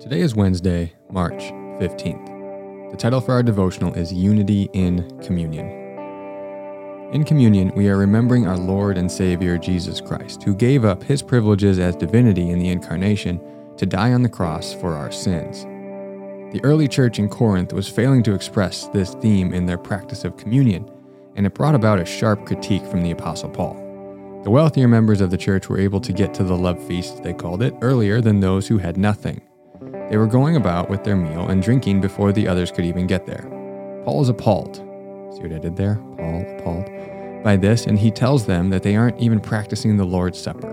Today is Wednesday, March 15th. The title for our devotional is Unity in Communion. In communion, we are remembering our Lord and Savior, Jesus Christ, who gave up his privileges as divinity in the Incarnation to die on the cross for our sins. The early church in Corinth was failing to express this theme in their practice of communion, and it brought about a sharp critique from the Apostle Paul. The wealthier members of the church were able to get to the love feast, they called it, earlier than those who had nothing. They were going about with their meal and drinking before the others could even get there. Paul is appalled. See what I did there? Paul, appalled. By this, and he tells them that they aren't even practicing the Lord's Supper.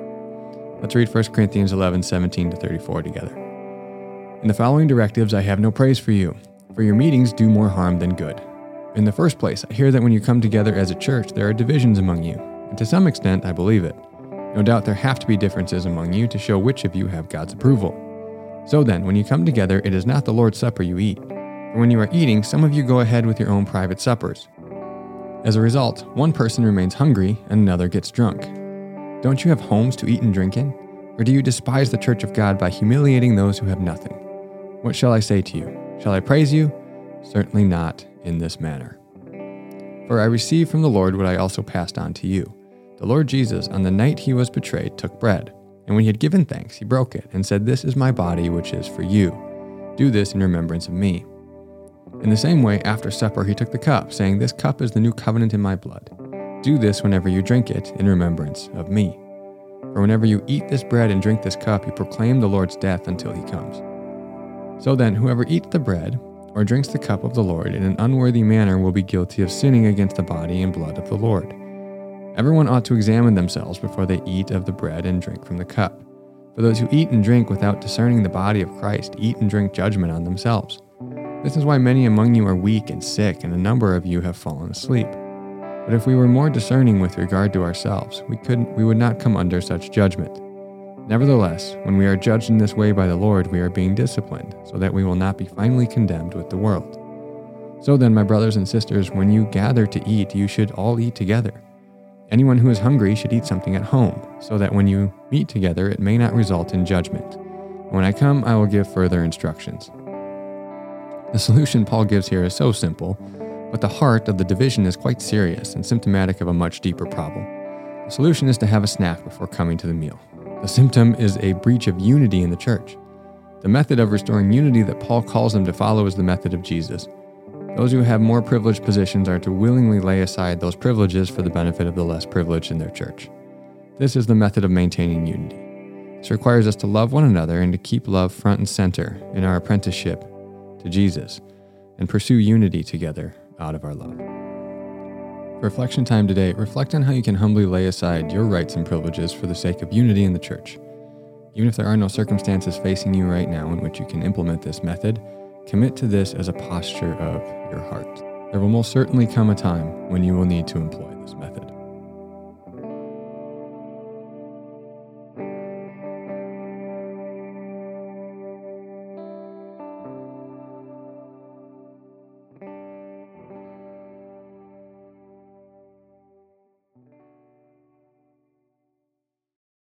Let's read 1 Corinthians 11:17-34 together. In the following directives, I have no praise for you, for your meetings do more harm than good. In the first place, I hear that when you come together as a church, there are divisions among you. And to some extent, I believe it. No doubt there have to be differences among you to show which of you have God's approval. So then, when you come together, it is not the Lord's Supper you eat. For when you are eating, some of you go ahead with your own private suppers. As a result, one person remains hungry and another gets drunk. Don't you have homes to eat and drink in? Or do you despise the church of God by humiliating those who have nothing? What shall I say to you? Shall I praise you? Certainly not in this manner. For I received from the Lord what I also passed on to you. The Lord Jesus, on the night he was betrayed, took bread, and when he had given thanks, he broke it, and said, This is my body, which is for you. Do this in remembrance of me. In the same way, after supper, he took the cup, saying, This cup is the new covenant in my blood. Do this whenever you drink it, in remembrance of me. For whenever you eat this bread and drink this cup, you proclaim the Lord's death until he comes. So then, whoever eats the bread or drinks the cup of the Lord in an unworthy manner will be guilty of sinning against the body and blood of the Lord. Everyone ought to examine themselves before they eat of the bread and drink from the cup. For those who eat and drink without discerning the body of Christ eat and drink judgment on themselves. This is why many among you are weak and sick, and a number of you have fallen asleep. But if we were more discerning with regard to ourselves, we would not come under such judgment. Nevertheless, when we are judged in this way by the Lord, we are being disciplined, so that we will not be finally condemned with the world. So then, my brothers and sisters, when you gather to eat, you should all eat together. Anyone who is hungry should eat something at home, so that when you meet together, it may not result in judgment. When I come, I will give further instructions. The solution Paul gives here is so simple, but the heart of the division is quite serious and symptomatic of a much deeper problem. The solution is to have a snack before coming to the meal. The symptom is a breach of unity in the church. The method of restoring unity that Paul calls them to follow is the method of Jesus. Those who have more privileged positions are to willingly lay aside those privileges for the benefit of the less privileged in their church. This is the method of maintaining unity. This requires us to love one another and to keep love front and center in our apprenticeship to Jesus and pursue unity together out of our love. For reflection time today, reflect on how you can humbly lay aside your rights and privileges for the sake of unity in the church. Even if there are no circumstances facing you right now in which you can implement this method, commit to this as a posture of your heart. There will most certainly come a time when you will need to employ this method.